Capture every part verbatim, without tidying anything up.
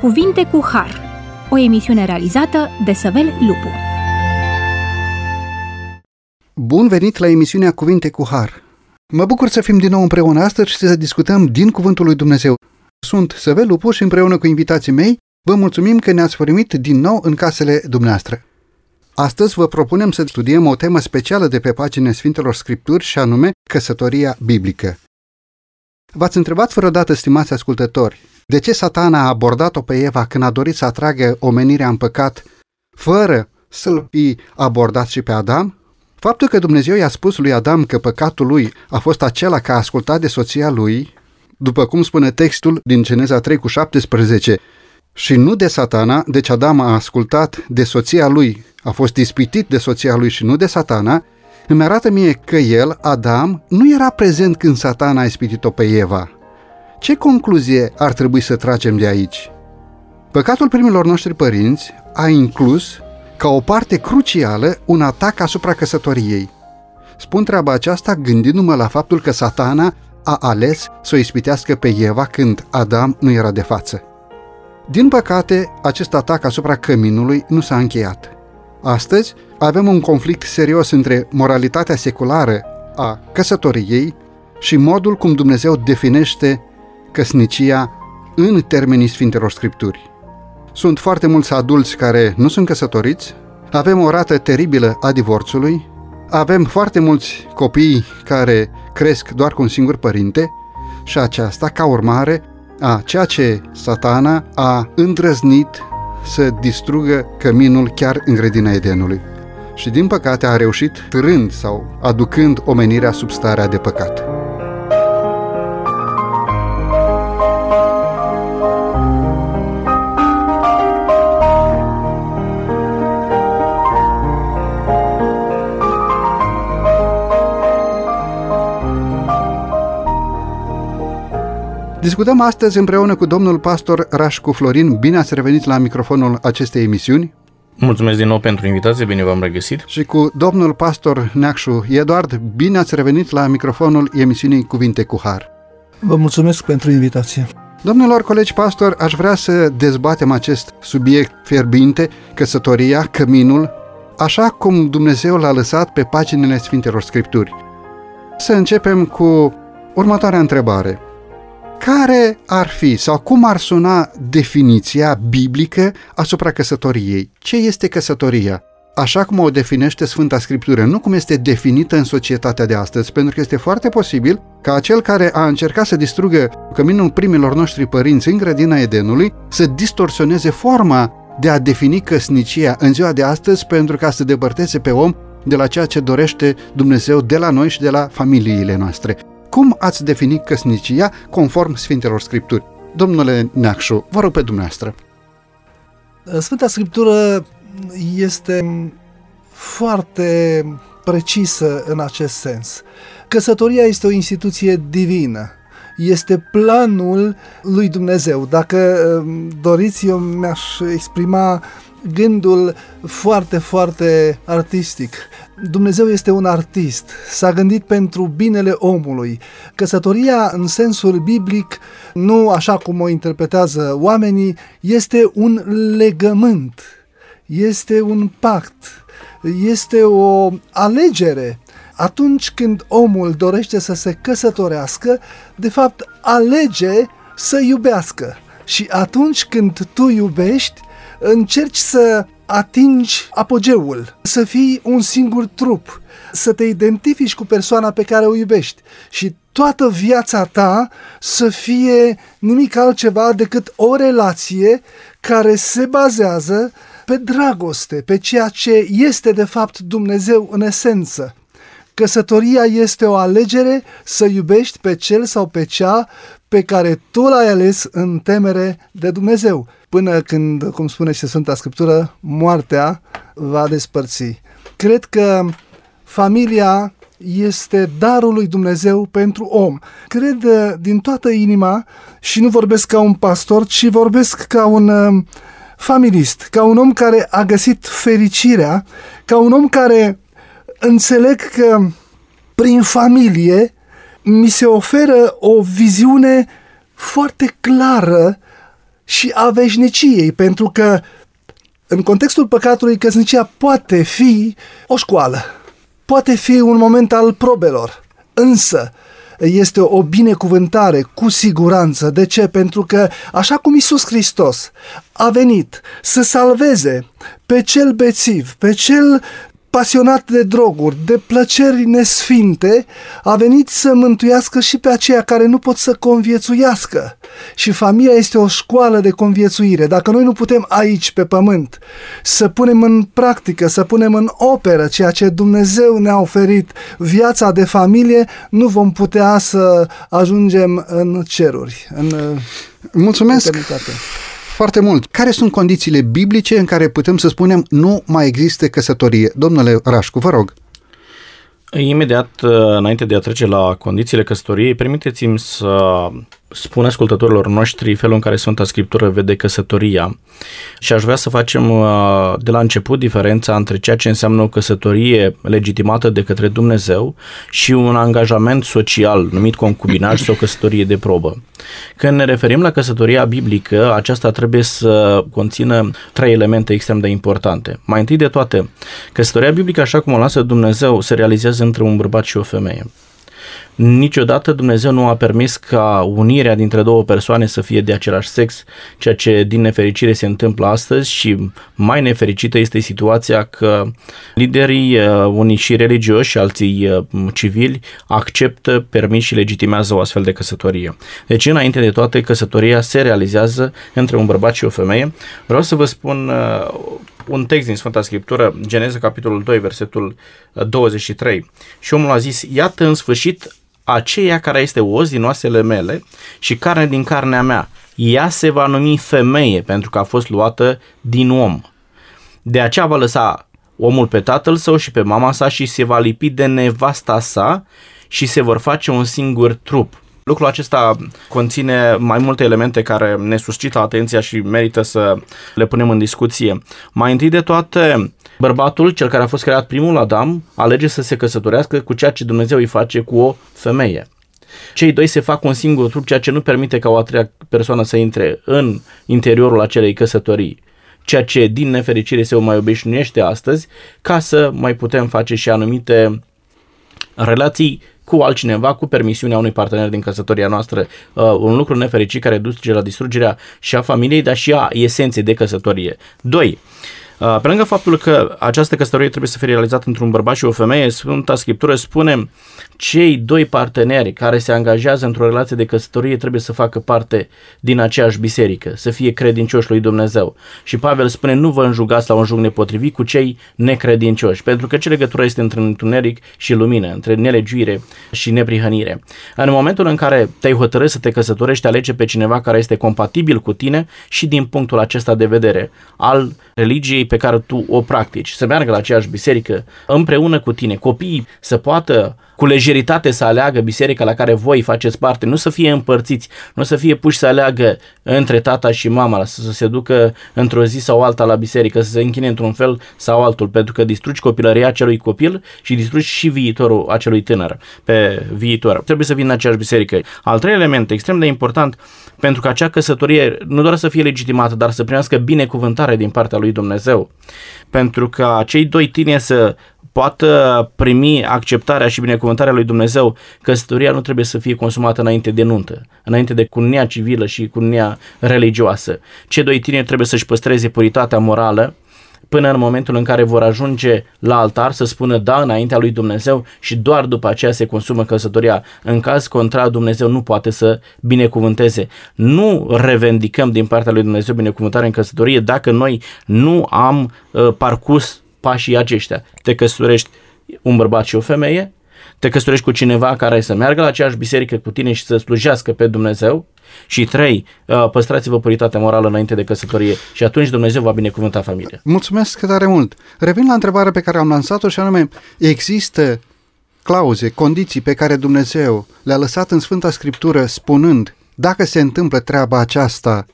Cuvinte cu Har, o emisiune realizată de Săvel Lupu. Bun venit la emisiunea Cuvinte cu Har. Mă bucur să fim din nou împreună astăzi și să discutăm din Cuvântul lui Dumnezeu. Sunt Săvel Lupu și împreună cu invitații mei vă mulțumim că ne-ați primit din nou în casele dumneavoastră. Astăzi vă propunem să studiem o temă specială de pe paginile Sfintelor Scripturi și anume căsătoria biblică. V-ați întrebat vreodată, stimați ascultători, de ce Satana a abordat-o pe Eva când a dorit să atragă omenirea în păcat, fără să-l fi abordat și pe Adam? Faptul că Dumnezeu i-a spus lui Adam că păcatul lui a fost acela că a ascultat de soția lui, după cum spune textul din Geneza trei cu șaptesprezece, și nu de Satana, deci Adam a ascultat de soția lui, a fost ispitit de soția lui și nu de Satana, îmi arată mie că el, Adam, nu era prezent când Satana a ispitit-o pe Eva. Ce concluzie ar trebui să tragem de aici? Păcatul primilor noștri părinți a inclus, ca o parte crucială, un atac asupra căsătoriei. Spun treaba aceasta gândindu-mă la faptul că Satana a ales să o ispitească pe Eva când Adam nu era de față. Din păcate, acest atac asupra căminului nu s-a încheiat. Astăzi avem un conflict serios între moralitatea seculară a căsătoriei și modul cum Dumnezeu definește căsnicia în termenii Sfintelor Scripturi. Sunt foarte mulți adulți care nu sunt căsătoriți, avem o rată teribilă a divorțului, avem foarte mulți copii care cresc doar cu un singur părinte și aceasta ca urmare a ceea ce Satana a îndrăznit să distrugă căminul chiar în grădina Edenului. Și din păcate a reușit târând sau aducând omenirea sub starea de păcat. Discutăm astăzi împreună cu domnul pastor Rașcu Florin. Bine ați revenit la microfonul acestei emisiuni. Mulțumesc din nou pentru invitație, bine v-am regăsit. Și cu domnul pastor Neacșu Eduard, bine ați revenit la microfonul emisiunii Cuvinte cu Har. Vă mulțumesc pentru invitație. Domnilor colegi pastori, aș vrea să dezbatem acest subiect fierbinte, căsătoria, căminul, așa cum Dumnezeu l-a lăsat pe paginile Sfintelor Scripturi. Să începem cu următoarea întrebare. Care ar fi sau cum ar suna definiția biblică asupra căsătoriei? Ce este căsătoria? Așa cum o definește Sfânta Scriptură, nu cum este definită în societatea de astăzi, pentru că este foarte posibil ca acel care a încercat să distrugă căminul primilor noștri părinți în grădina Edenului să distorsioneze forma de a defini căsnicia în ziua de astăzi pentru ca să depărteze pe om de la ceea ce dorește Dumnezeu de la noi și de la familiile noastre. Cum ați definit căsnicia conform Sfintelor Scripturi? Domnule Neacșu, vă rog pe dumneavoastră. Sfânta Scriptură este foarte precisă în acest sens. Căsătoria este o instituție divină. Este planul lui Dumnezeu. Dacă doriți, eu mi-aș exprima gândul foarte, foarte artistic. Dumnezeu este un artist, s-a gândit pentru binele omului. Căsătoria în sensul biblic, nu așa cum o interpretează oamenii, este un legământ, este un pact, este o alegere. Atunci când omul dorește să se căsătorească, de fapt alege să iubească. Și atunci când tu iubești, încerci să atingi apogeul, să fii un singur trup, să te identifici cu persoana pe care o iubești și toată viața ta să fie nimic altceva decât o relație care se bazează pe dragoste, pe ceea ce este de fapt Dumnezeu în esență. Căsătoria este o alegere să iubești pe cel sau pe cea pe care tu l-ai ales în temere de Dumnezeu, până când, cum spune și Sfânta Scriptură, moartea va despărți. Cred că familia este darul lui Dumnezeu pentru om. Cred din toată inima și nu vorbesc ca un pastor, ci vorbesc ca un familist, ca un om care a găsit fericirea, ca un om care înțeleg că prin familie mi se oferă o viziune foarte clară și a veșniciei, pentru că în contextul păcatului căsnicia poate fi o școală, poate fi un moment al probelor, însă este o binecuvântare cu siguranță. De ce? Pentru că așa cum Iisus Hristos a venit să salveze pe cel bețiv, pe cel pasionat de droguri, de plăceri nesfinte, a venit să mântuiască și pe aceia care nu pot să conviețuiască. Și familia este o școală de conviețuire. Dacă noi nu putem aici, pe pământ, să punem în practică, să punem în operă ceea ce Dumnezeu ne-a oferit, viața de familie, nu vom putea să ajungem în ceruri, în Mulțumesc! Eternitate. Foarte mult. Care sunt condițiile biblice în care putem să spunem nu mai există căsătorie? Domnule Rașcu, vă rog. Imediat, înainte de a trece la condițiile căsătoriei, permiteți-mi să spun ascultătorilor noștri felul în care Sfânta Scriptură vede căsătoria. Și aș vrea să facem de la început diferența între ceea ce înseamnă o căsătorie legitimată de către Dumnezeu și un angajament social numit concubinaj sau căsătorie de probă. Când ne referim la căsătoria biblică, aceasta trebuie să conțină trei elemente extrem de importante. Mai întâi de toate, căsătoria biblică, așa cum o lasă Dumnezeu, se realizează între un bărbat și o femeie. Niciodată Dumnezeu nu a permis ca unirea dintre două persoane să fie de același sex, ceea ce din nefericire se întâmplă astăzi și mai nefericită este situația că liderii, unii și religioși și alții civili, acceptă, permit și legitimează o astfel de căsătorie. Deci, înainte de toate, căsătoria se realizează între un bărbat și o femeie. Vreau să vă spun un text din Sfânta Scriptură, Geneza, capitolul doi, versetul douăzeci și trei. Și omul a zis: iată, în sfârșit, aceea care este os din oasele mele și carne din carnea mea, ea se va numi femeie, pentru că a fost luată din om. De aceea va lăsa omul pe tatăl său și pe mama sa și se va lipi de nevasta sa și se vor face un singur trup. Lucrul acesta conține mai multe elemente care ne suscită atenția și merită să le punem în discuție. Mai întâi de toate, bărbatul, cel care a fost creat primul Adam, alege să se căsătorească cu ceea ce Dumnezeu îi face cu o femeie. Cei doi se fac un singur trup, ceea ce nu permite ca o a treia persoană să intre în interiorul acelei căsătorii, ceea ce din nefericire se o mai obișnuiește astăzi, ca să mai putem face și anumite relații cu altcineva, cu permisiunea unui partener din căsătoria noastră, uh, un lucru nefericit care duce la distrugerea și a familiei, dar și a esenței de căsătorie. doi. Uh, pe lângă faptul că această căsătorie trebuie să fie realizată între un bărbat și o femeie, Sfânta Scriptură spune: cei doi parteneri care se angajează într-o relație de căsătorie trebuie să facă parte din aceeași biserică, să fie credincioși lui Dumnezeu. Și Pavel spune: nu vă înjugați la un jug nepotrivit cu cei necredincioși, pentru că ce legătură este între întuneric și lumină, între nelegiuire și neprihănire? În momentul în care te-ai hotărât să te căsătorești, alege pe cineva care este compatibil cu tine și din punctul acesta de vedere al religiei pe care tu o practici, să meargă la aceeași biserică împreună cu tine, copiii să poată cu lejeritate să aleagă biserica la care voi faceți parte, nu să fie împărțiți, nu să fie puși să aleagă între tata și mama, să se ducă într-o zi sau alta la biserică, să se închine într-un fel sau altul, pentru că distrugi copilăria acelui copil și distrugi și viitorul acelui tânăr pe viitor. Trebuie să vină aceeași biserică. Al treilea element, extrem de important, pentru că acea căsătorie nu doar să fie legitimată, dar să primească binecuvântare din partea lui Dumnezeu. Pentru că cei doi tineri să poată primi acceptarea și binecuvântarea lui Dumnezeu, căsătoria nu trebuie să fie consumată înainte de nuntă, înainte de cununia civilă și cununia religioasă. Cei doi tineri trebuie să-și păstreze puritatea morală până în momentul în care vor ajunge la altar să spună da înaintea lui Dumnezeu și doar după aceea se consumă căsătoria. În caz contrar, Dumnezeu nu poate să binecuvânteze. Nu revendicăm din partea lui Dumnezeu binecuvântare în căsătorie dacă noi nu am uh, parcurs pașii aceștia. Te căsătorești un bărbat și o femeie, te căsătorești cu cineva care să meargă la aceeași biserică cu tine și să slujească pe Dumnezeu. Și trei, păstrați-vă puritatea morală înainte de căsătorie și atunci Dumnezeu va binecuvânta familia. Mulțumesc tare mult! Revin la întrebarea pe care am lansat-o și anume, există clauze, condiții pe care Dumnezeu le-a lăsat în Sfânta Scriptură spunând, dacă se întâmplă treaba aceasta,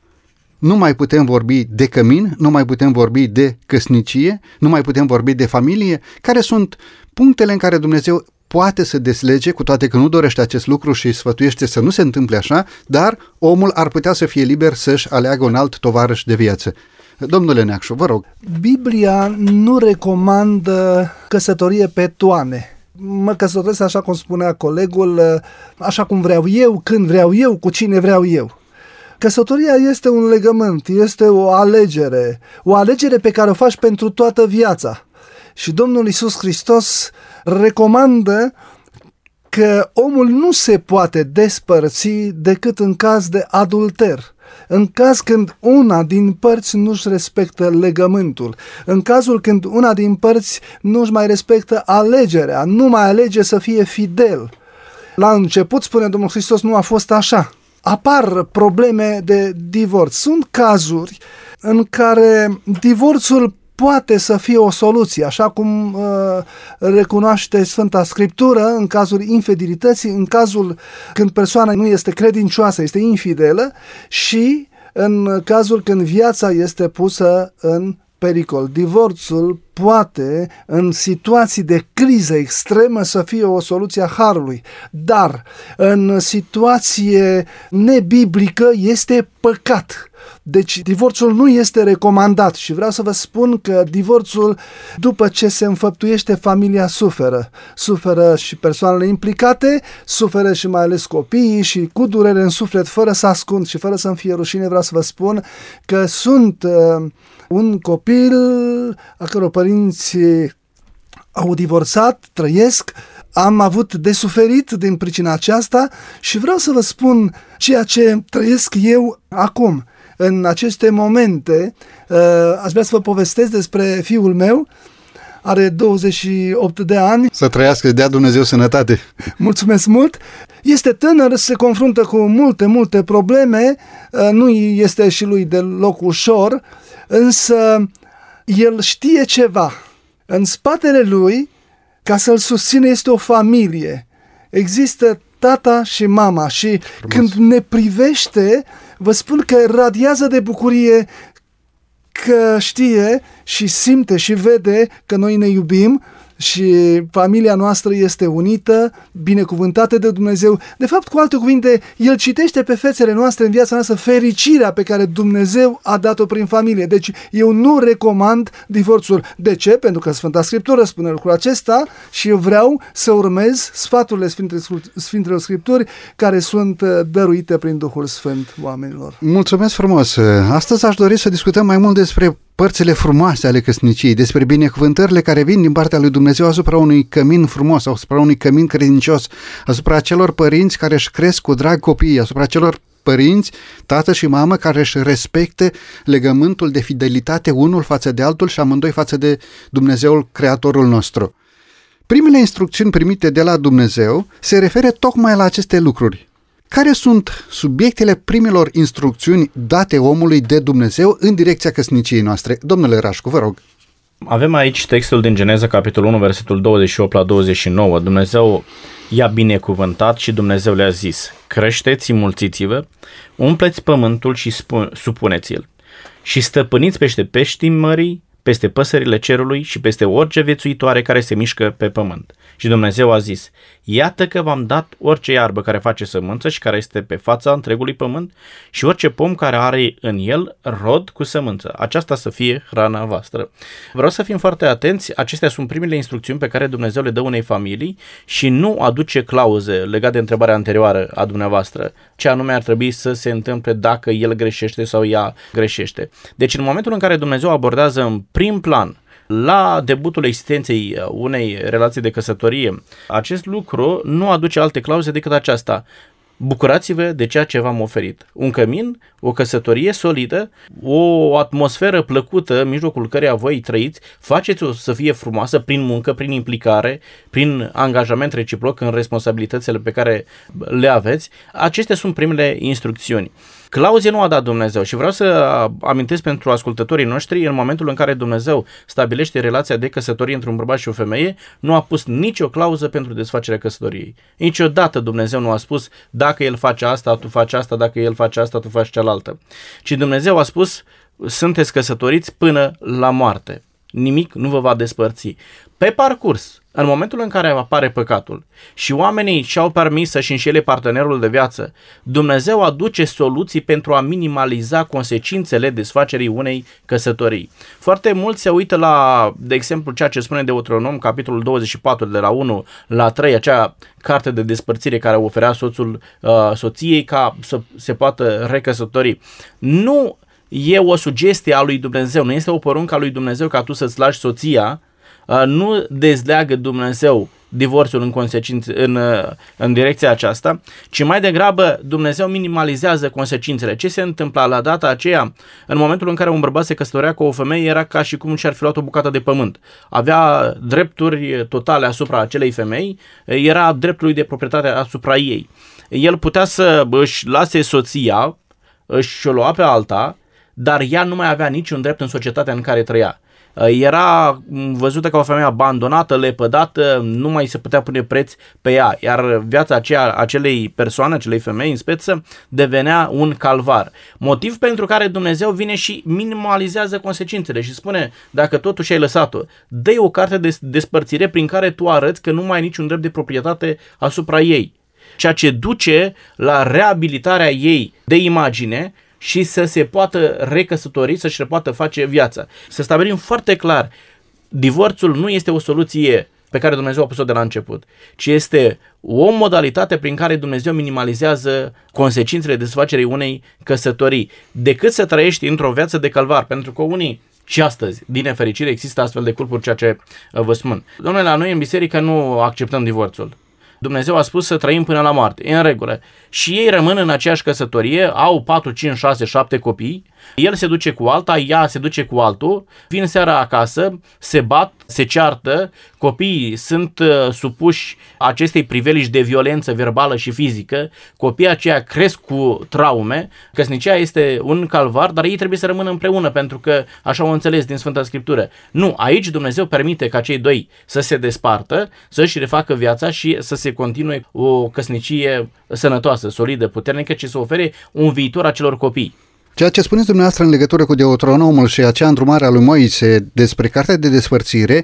nu mai putem vorbi de cămin, nu mai putem vorbi de căsnicie, nu mai putem vorbi de familie? Care sunt punctele în care Dumnezeu poate să deslege, cu toate că nu dorește acest lucru și sfătuiește să nu se întâmple așa, dar omul ar putea să fie liber să-și aleagă un alt tovarăș de viață. Domnule Neacșu, vă rog. Biblia nu recomandă căsătorie pe toane. Mă căsătoresc așa cum spunea colegul, așa cum vreau eu, când vreau eu, cu cine vreau eu. Căsătoria este un legământ, este o alegere, o alegere pe care o faci pentru toată viața. Și Domnul Iisus Hristos recomandă că omul nu se poate despărți decât în caz de adulter. În caz când una din părți nu-și respectă legământul, în cazul când una din părți nu-și mai respectă alegerea, nu mai alege să fie fidel. La început, spune Domnul Hristos, nu a fost așa. Apar probleme de divorț. Sunt cazuri în care divorțul poate să fie o soluție, așa cum uh, recunoaște Sfânta Scriptură în cazul infidelității, în cazul când persoana nu este credincioasă, este infidelă, și în cazul când viața este pusă în pericol. Divorțul poate, în situații de criză extremă, să fie o soluție a Harului, dar în situație nebiblică este păcat. Deci divorțul nu este recomandat și vreau să vă spun că divorțul, după ce se înfăptuiește, familia suferă. Suferă și persoanele implicate, suferă și mai ales copiii, și cu durere în suflet, fără să ascund și fără să-mi fie rușine, vreau să vă spun că sunt uh, un copil a căror părinți au divorțat, trăiesc, am avut de suferit din pricina aceasta și vreau să vă spun ceea ce trăiesc eu acum. În aceste momente aș vrea să vă povestesc despre fiul meu, are douăzeci și opt de ani. Să trăiască, dea Dumnezeu sănătate! Mulțumesc mult! Este tânăr, se confruntă cu multe, multe probleme, nu este și lui deloc ușor, însă el știe ceva. În spatele lui, ca să-l susține, este o familie. Există tata și mama și frumos. Când ne privește, vă spun că radiază de bucurie că știe și simte și vede că noi ne iubim și familia noastră este unită, binecuvântată de Dumnezeu. De fapt, cu alte cuvinte, el citește pe fețele noastre, în viața noastră, fericirea pe care Dumnezeu a dat-o prin familie. Deci eu nu recomand divorțul. De ce? Pentru că Sfânta Scriptură spune lucrul acesta și eu vreau să urmez sfaturile Sfintelor Scripturi care sunt dăruite prin Duhul Sfânt oamenilor. Mulțumesc frumos! Astăzi aș dori să discutăm mai mult despre părțile frumoase ale căsniciei, despre binecuvântările care vin din partea lui Dumnezeu asupra unui cămin frumos, asupra unui cămin credincios, asupra celor părinți care își cresc cu drag copiii, asupra celor părinți, tată și mamă, care își respecte legământul de fidelitate unul față de altul și amândoi față de Dumnezeul Creatorul nostru. Primele instrucțiuni primite de la Dumnezeu se referă tocmai la aceste lucruri. Care sunt subiectele primelor instrucțiuni date omului de Dumnezeu în direcția căsniciei noastre? Domnule Rașcu, vă rog. Avem aici textul din Geneza, capitolul unu, versetul douăzeci și opt la douăzeci și nouă. Dumnezeu i-a binecuvântat și Dumnezeu le-a zis: creșteți, mulțiți-vă, umpleți pământul și supuneți-l și stăpâniți peste peștii mării, peste păsările cerului și peste orice viețuitoare care se mișcă pe pământ. Și Dumnezeu a zis: iată că v-am dat orice iarbă care face sămânță și care este pe fața întregului pământ și orice pom care are în el rod cu sămânță. Aceasta să fie hrana voastră. Vreau să fim foarte atenți, acestea sunt primele instrucțiuni pe care Dumnezeu le dă unei familii și nu aduce clauze legate de întrebarea anterioară a dumneavoastră, ce anume ar trebui să se întâmple dacă el greșește sau ea greșește. Deci în momentul în care Dumnezeu abordează în prim plan, la debutul existenței unei relații de căsătorie, acest lucru nu aduce alte clauze decât aceasta: bucurați-vă de ceea ce v-am oferit. Un cămin, o căsătorie solidă, o atmosferă plăcută în mijlocul căreia voi trăiți, faceți-o să fie frumoasă prin muncă, prin implicare, prin angajament reciproc în responsabilitățile pe care le aveți. Acestea sunt primele instrucțiuni. Clauze nu a dat Dumnezeu și vreau să amintesc pentru ascultătorii noștri, în momentul în care Dumnezeu stabilește relația de căsătorie între un bărbat și o femeie, nu a pus nicio clauză pentru desfacerea căsătoriei. Niciodată Dumnezeu nu a spus: dacă el face asta, tu faci asta, dacă el face asta, tu faci cealaltă. Ci Dumnezeu a spus: sunteți căsătoriți până la moarte. Nimic nu vă va despărți. Pe parcurs, În momentul în care apare păcatul și oamenii și-au permis să-și înșele partenerul de viață, Dumnezeu aduce soluții pentru a minimaliza consecințele desfacerii unei căsătorii. Foarte mulți se uită la, de exemplu, ceea ce spune Deuteronom, capitolul douăzeci și patru, de la unu la trei, acea carte de despărțire care o oferea soțul uh, soției ca să se poată recăsători. Nu e o sugestie a lui Dumnezeu, nu este o poruncă a lui Dumnezeu ca tu să-ți lași soția. Nu dezleagă Dumnezeu divorțul în consecințe, în, în direcția aceasta, ci mai degrabă Dumnezeu minimalizează consecințele. Ce se întâmpla la data aceea? În momentul în care un bărbat se căsătorea cu o femeie, era ca și cum și-ar fi luat o bucată de pământ. Avea drepturi totale asupra acelei femei, era dreptul lui de proprietate asupra ei. El putea să își lase soția, își o lua pe alta, dar ea nu mai avea niciun drept în societatea în care trăia. Era văzută ca o femeie abandonată, lepădată, nu mai se putea pune preț pe ea, iar viața aceea, acelei persoane, acelei femei în speță, devenea un calvar. Motiv pentru care Dumnezeu vine și minimalizează consecințele și spune, dacă totuși ai lăsat-o, dă-i o carte de despărțire prin care tu arăți că nu mai ai niciun drept de proprietate asupra ei, ceea ce duce la reabilitarea ei de imagine și să se poată recăsători, să-și poată face viața. Să stabilim foarte clar, divorțul nu este o soluție pe care Dumnezeu a pus-o de la început, ci este o modalitate prin care Dumnezeu minimalizează consecințele desfacerii unei căsătorii, decât să trăiești într-o viață de calvar, pentru că unii și astăzi, din nefericire, există astfel de culpuri, ceea ce vă spun. Domnule, la noi în biserică nu acceptăm divorțul. Dumnezeu a spus să trăim până la moarte, e în regulă. Și ei rămân în aceeași căsătorie, au patru, cinci, șase, șapte copii, el se duce cu alta, ea se duce cu altul, vin seara acasă, se bat, se ceartă, copiii sunt supuși acestei priveliști de violență verbală și fizică, copiii aceia cresc cu traume, căsnicia este un calvar, dar ei trebuie să rămână împreună, pentru că așa o înțeles din Sfânta Scriptură. Nu, aici Dumnezeu permite ca cei doi să se despartă, să-și refacă viața și să se continue o căsnicie sănătoasă, solidă, puternică, și să ofere un viitor acelor copii. Ceea ce spuneți dumneavoastră în legătură cu Deuteronomul și acea îndrumare a lui Moise despre cartea de despărțire,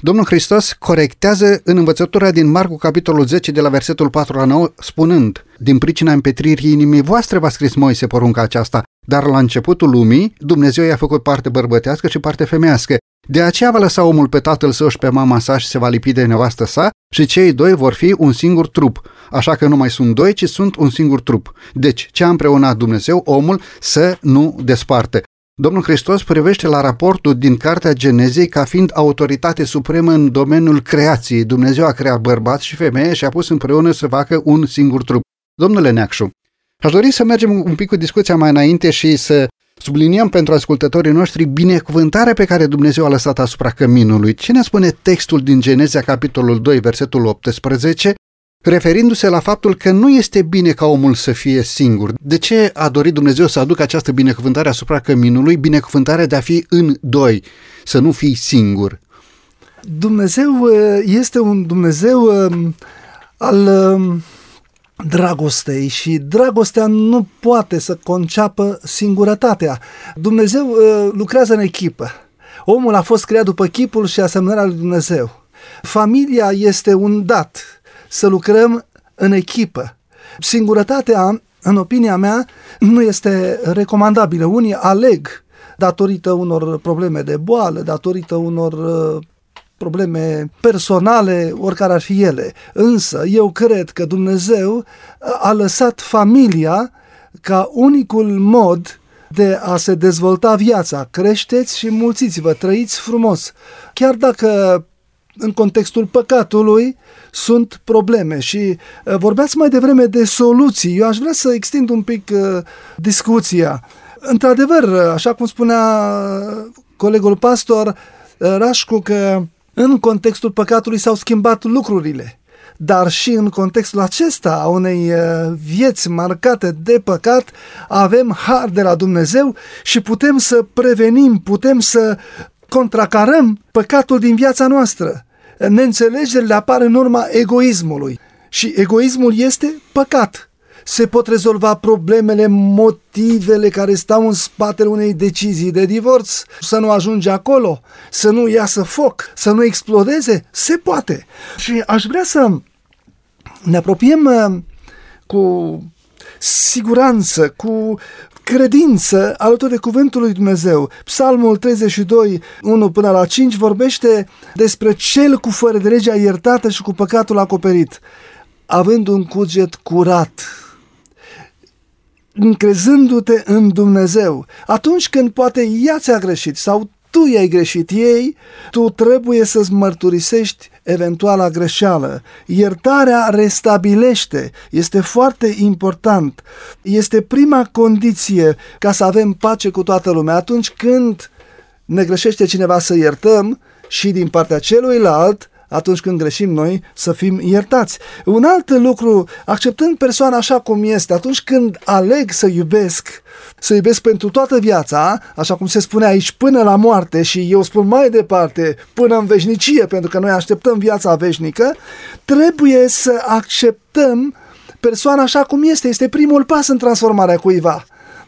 Domnul Hristos corectează în învățătura din Marcu, capitolul zece, de la versetul patru la nouă, spunând: din pricina împetririi inimii voastre v-a scris Moise porunca aceasta, dar la începutul lumii Dumnezeu i-a făcut parte bărbătească și parte femească. De aceea va lăsa omul pe tatăl său și pe mama sa și se va lipi de nevastă sa și cei doi vor fi un singur trup. Așa că nu mai sunt doi, ci sunt un singur trup. Deci, ce a împreunat Dumnezeu, omul să nu desparte. Domnul Hristos privește la raportul din Cartea Genezei ca fiind autoritate supremă în domeniul creației. Dumnezeu a creat bărbat și femeie și a pus împreună să facă un singur trup. Domnule Neacșu, aș dori să mergem un pic cu discuția mai înainte și să subliniem pentru ascultătorii noștri binecuvântarea pe care Dumnezeu a lăsat asupra căminului. Ce ne spune textul din Geneza, capitolul doi, versetul optsprezece, referindu-se la faptul că nu este bine ca omul să fie singur? De ce a dorit Dumnezeu să aducă această binecuvântare asupra căminului, binecuvântarea de a fi în doi, să nu fii singur? Dumnezeu este un Dumnezeu al dragostei și dragostea nu poate să conceapă singurătatea. Dumnezeu uh, lucrează în echipă. Omul a fost creat după chipul și asemănarea lui Dumnezeu. Familia este un dat, să lucrăm în echipă. Singurătatea, în opinia mea, nu este recomandabilă. Unii aleg datorită unor probleme de boală, datorită unor uh, probleme personale, oricare ar fi ele. Însă, eu cred că Dumnezeu a lăsat familia ca unicul mod de a se dezvolta viața. Creșteți și mulțiți-vă, trăiți frumos. Chiar dacă în contextul păcatului sunt probleme și vorbeați mai devreme de soluții. Eu aș vrea să extind un pic uh, discuția. Într-adevăr, așa cum spunea colegul pastor Rașcu, că în contextul păcatului s-au schimbat lucrurile, dar și în contextul acesta a unei vieți marcate de păcat avem har de la Dumnezeu și putem să prevenim, putem să contracarăm păcatul din viața noastră. Neînțelegerile apar în urma egoismului și egoismul este păcat. se pot rezolva problemele, motivele care stau în spatele unei decizii de divorț, să nu ajungi acolo, să nu iasă foc, să nu explodeze, se poate. Și aș vrea să ne apropiem cu siguranță, cu credință alături de Cuvântul lui Dumnezeu. Psalmul treizeci și doi, unu până la cinci vorbește despre cel cu fără de legea iertată și cu păcatul acoperit, având un cuget curat, încrezându-te în Dumnezeu. Atunci când poate ea ți-a greșit sau tu i-ai greșit ei, tu trebuie să-ți mărturisești eventuala greșeală. Iertarea restabilește, este foarte important, este prima condiție ca să avem pace cu toată lumea. Atunci când ne greșește cineva, să iertăm și din partea celuilalt, atunci când greșim noi, să fim iertați. Un alt lucru, acceptând persoana așa cum este, atunci când aleg să iubesc, să iubesc pentru toată viața, așa cum se spune aici, până la moarte, și eu spun mai departe, până în veșnicie, pentru că noi așteptăm viața veșnică, trebuie să acceptăm persoana așa cum este. Este primul pas în transformarea cuiva.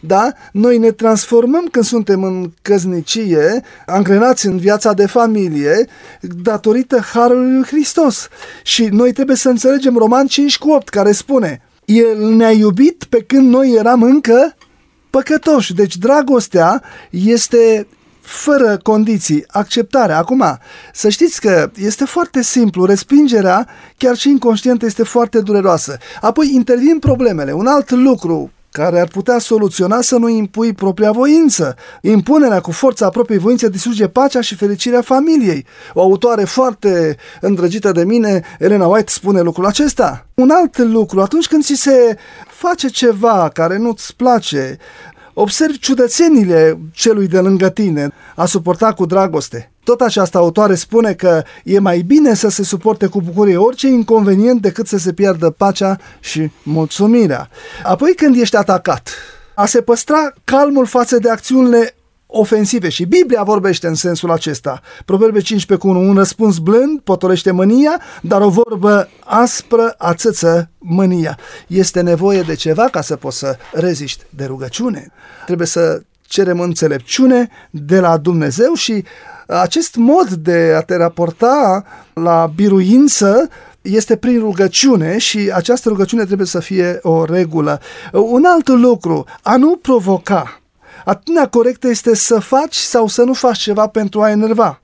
Da? Noi ne transformăm când suntem în căsnicie, angrenați în viața de familie, datorită Harului lui Hristos. Și noi trebuie să înțelegem Romani cinci cu opt, care spune: El ne-a iubit pe când noi eram încă păcătoși. Deci dragostea este fără condiții, acceptarea. Acum, să știți că este foarte simplu, respingerea, chiar și inconștientă, este foarte dureroasă. Apoi intervin problemele. Un alt lucru care ar putea soluționa: să nu impui propria voință. Impunerea cu forța propriei voințe distruge pacea și fericirea familiei. O autoare foarte îndrăgită de mine, Elena White, spune lucrul acesta. Un alt lucru, atunci când ți se face ceva care nu-ți place, observi ciudățenile celui de lângă tine. A suporta cu dragoste. Tot această autoare spune că e mai bine să se suporte cu bucurie orice inconvenient decât să se pierdă pacea și mulțumirea. Apoi, când ești atacat, a se păstra calmul față de acțiunile ofensive, și Biblia vorbește în sensul acesta. Proverbe cincisprezece unu: un răspuns blând potolește mânia, dar o vorbă aspră ațâță mânia. Este nevoie de ceva ca să poți să reziști, de rugăciune. Trebuie să cerem înțelepciune de la Dumnezeu, și acest mod de a te raporta la biruință este prin rugăciune, și această rugăciune trebuie să fie o regulă. Un alt lucru, a nu provoca. Atitudinea corectă este să faci sau să nu faci ceva pentru a enerva.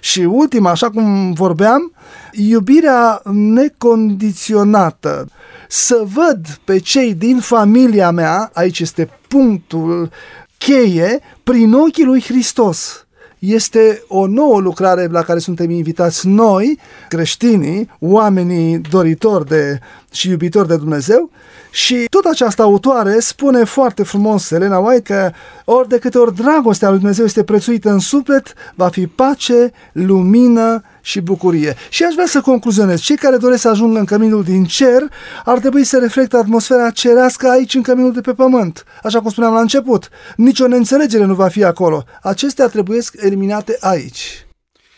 Și ultima, așa cum vorbeam, iubirea necondiționată. Să văd pe cei din familia mea, aici este punctul cheie, prin ochii lui Hristos. Este o nouă lucrare la care suntem invitați noi, creștinii, oamenii doritori de, și iubitori de Dumnezeu. Și tot această autoare spune foarte frumos, Elena White, că ori de câte ori dragostea lui Dumnezeu este prețuită în suflet, va fi pace, lumină și bucurie. Și aș vrea să concluzionez. Cei care doresc să ajungă în căminul din cer ar trebui să reflecte atmosfera cerească aici, în căminul de pe pământ. Așa cum spuneam la început, nicio neînțelegere nu va fi acolo. Acestea trebuie eliminate aici.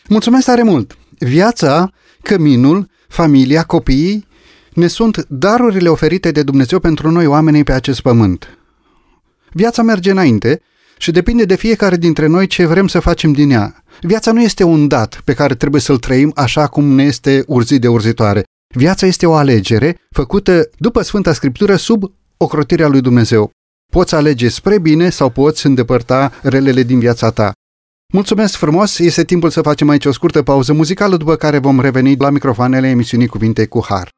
Mulțumesc tare mult! Viața, căminul, familia, copiii ne sunt darurile oferite de Dumnezeu pentru noi oamenii pe acest pământ. Viața merge înainte și depinde de fiecare dintre noi ce vrem să facem din ea. Viața nu este un dat pe care trebuie să-l trăim așa cum ne este urzit de urzitoare. Viața este o alegere făcută după Sfânta Scriptură, sub ocrotirea lui Dumnezeu. Poți alege spre bine sau poți îndepărta relele din viața ta. Mulțumesc frumos! Este timpul să facem aici o scurtă pauză muzicală, după care vom reveni la microfoanele emisiunii Cuvinte cu Har.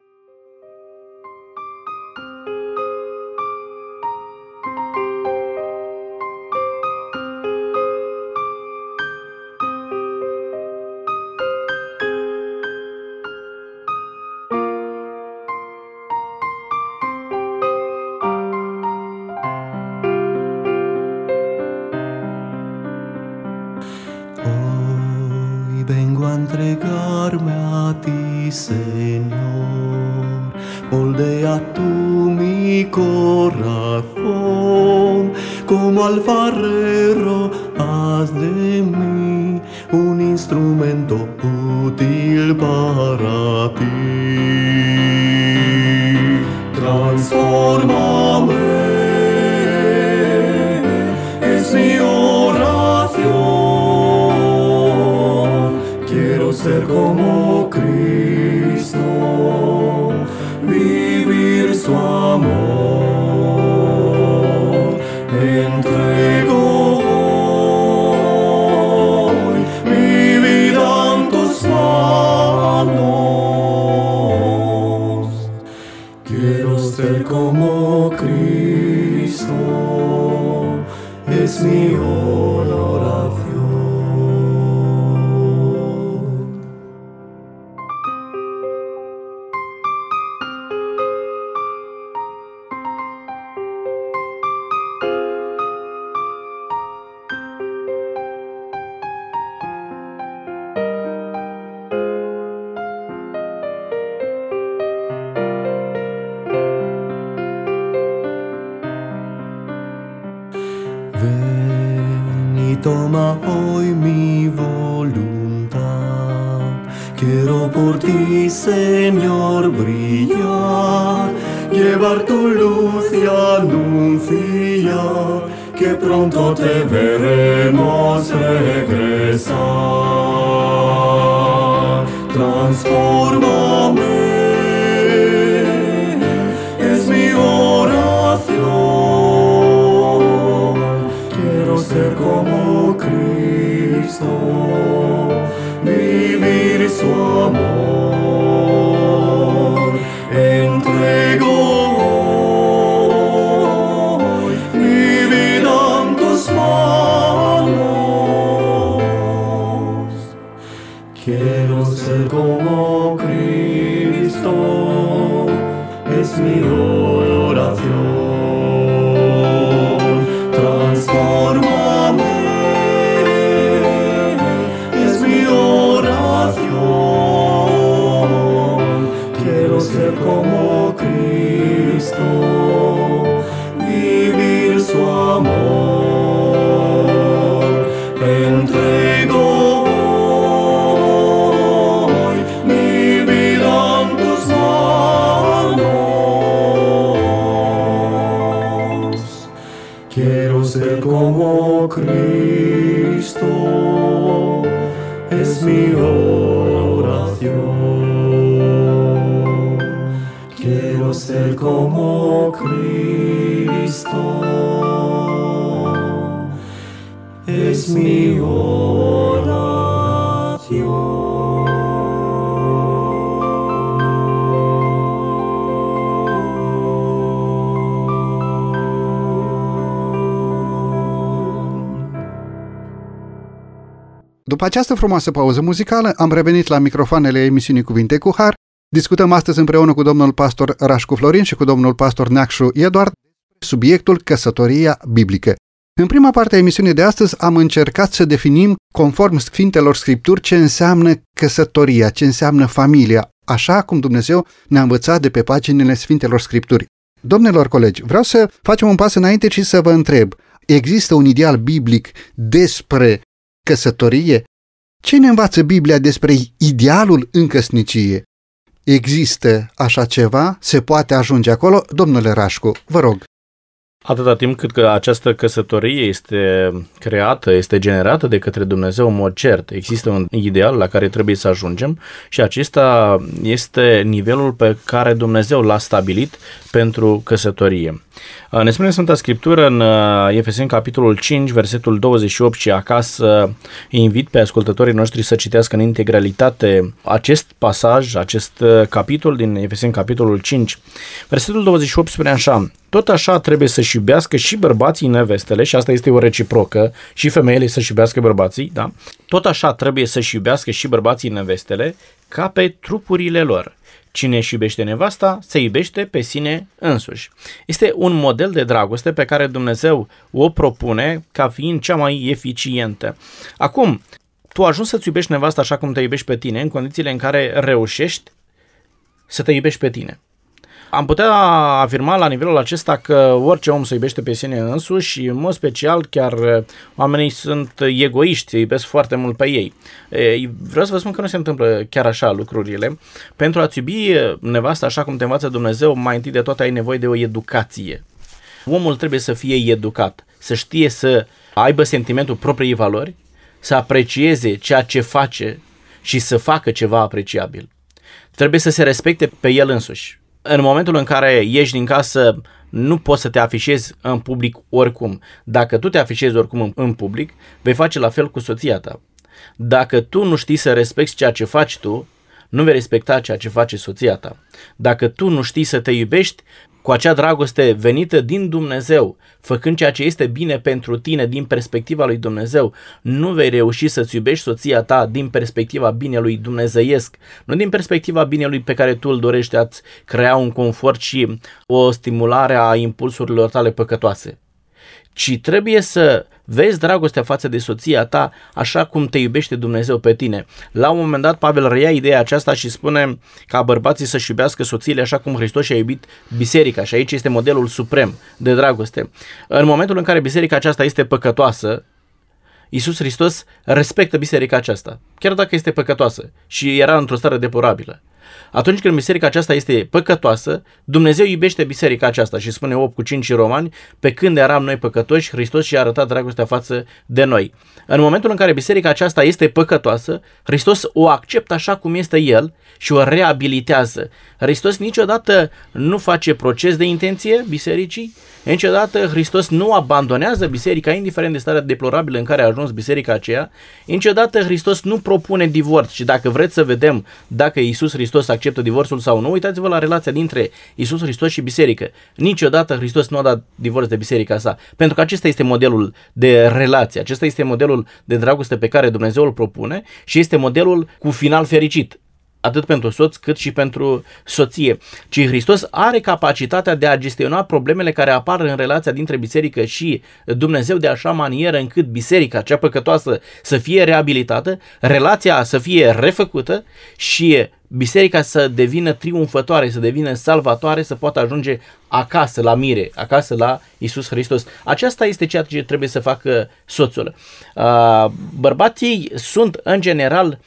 Transform tu amor entrego hoy mi vida en tus manos. Quiero ser como Cristo, es mi oración. Ven y toma hoy mi voluntad. Quiero por ti, Señor, brillar, llevar tu luz y anunciar que pronto te veremos regresar. Transfórmame. Ser como Cristo, vivir su amor, entrego hoy mi vida en tus manos. Quiero ser como Cristo, es mi oración, transforma. Ser como Cristo, vivir su amor, entrego hoy mi vida en tus manos. Quiero ser como Cristo, es mi oración. Quiero ser como Cristo, es mi oración. După această frumoasă pauză muzicală, am revenit la microfoanele emisiunii Cuvinte cu Har. Discutăm astăzi împreună cu domnul pastor Rașcu Florin și cu domnul pastor Neacșu Eduard subiectul căsătoria biblică. În prima parte a emisiunii de astăzi am încercat să definim, conform Sfintelor Scripturi, ce înseamnă căsătoria, ce înseamnă familia, așa cum Dumnezeu ne-a învățat de pe paginile Sfintelor Scripturi. Domnilor colegi, vreau să facem un pas înainte și să vă întreb, există un ideal biblic despre căsătorie? Ce ne învață Biblia despre idealul în căsnicie? Există așa ceva? Se poate ajunge acolo? Domnule Rașcu, vă rog. Atâta timp cât că această căsătorie este creată, este generată de către Dumnezeu în mod cert, există un ideal la care trebuie să ajungem și acesta este nivelul pe care Dumnezeu l-a stabilit pentru căsătorie. Ne spune Sfânta Scriptură în Efeseni capitolul cinci, versetul douăzeci și opt și acasă invit pe ascultătorii noștri să citească în integralitate acest pasaj, acest capitol din Efeseni capitolul cinci. Versetul douăzeci și opt spune așa: tot așa trebuie să-și iubească și bărbații nevestele, și asta este o reciprocă, și femeile să-și iubească bărbații, da? Tot așa trebuie să-și iubească și bărbații nevestele ca pe trupurile lor. Cine își iubește nevasta, se iubește pe sine însuși. Este un model de dragoste pe care Dumnezeu o propune ca fiind cea mai eficientă. Acum, tu ajungi să-ți iubești nevasta așa cum te iubești pe tine, în condițiile în care reușești să te iubești pe tine. Am putea afirma la nivelul acesta că orice om se iubește pe sine însuși și în mod special chiar oamenii sunt egoiști, se iubesc foarte mult pe ei. Vreau să vă spun că nu se întâmplă chiar așa lucrurile. Pentru a-ți iubi nevasta așa cum te învață Dumnezeu, mai întâi de toate ai nevoie de o educație. Omul trebuie să fie educat, să știe să aibă sentimentul propriei valori, să aprecieze ceea ce face și să facă ceva apreciabil. Trebuie să se respecte pe el însuși. în momentul în care ieși din casă, nu poți să te afișezi în public oricum. Dacă tu te afișezi oricum în public, vei face la fel cu soția ta. Dacă tu nu știi să respecti ceea ce faci tu, nu vei respecta ceea ce face soția ta. Dacă tu nu știi să te iubești cu acea dragoste venită din Dumnezeu, făcând ceea ce este bine pentru tine din perspectiva lui Dumnezeu, nu vei reuși să-ți iubești soția ta din perspectiva binelui dumnezeiesc, nu din perspectiva binelui pe care tu îl dorești, a-ți crea un confort și o stimulare a impulsurilor tale păcătoase. Ci trebuie să vezi dragostea față de soția ta așa cum te iubește Dumnezeu pe tine. La un moment dat Pavel reia ideea aceasta și spune ca bărbații să-și iubească soțiile așa cum Hristos și-a iubit biserica, și aici este modelul suprem de dragoste. În momentul în care biserica aceasta este păcătoasă, Iisus Hristos respectă biserica aceasta, chiar dacă este păcătoasă și era într-o stare deplorabilă. Atunci când biserica aceasta este păcătoasă, Dumnezeu iubește biserica aceasta și spune opt cu cinci și Romani, pe când eram noi păcătoși, Hristos și-a arătat dragostea față de noi. În momentul în care biserica aceasta este păcătoasă, Hristos o acceptă așa cum este El și o reabilitează. Hristos niciodată nu face proces de intenție bisericii, niciodată Hristos nu abandonează biserica, indiferent de starea deplorabilă în care a ajuns biserica aceea, niciodată Hristos nu propune divorț. Și dacă vreți să vedem dacă Iisus Hristos acceptă divorțul sau nu, uitați-vă la relația dintre Iisus Hristos și biserică. Niciodată Hristos nu a dat divorț de biserica sa, pentru că acesta este modelul de relație, acesta este modelul de dragoste pe care Dumnezeu îl propune și este modelul cu final fericit, atât pentru soț cât și pentru soție. Ci Hristos are capacitatea de a gestiona problemele care apar în relația dintre biserică și Dumnezeu de așa manieră încât biserica, cea păcătoasă, să fie reabilitată, relația să fie refăcută și biserica să devină triumfătoare, să devină salvatoare, să poată ajunge acasă la mire, acasă la Iisus Hristos. Aceasta este ceea ce trebuie să facă soțul. Bărbații sunt în general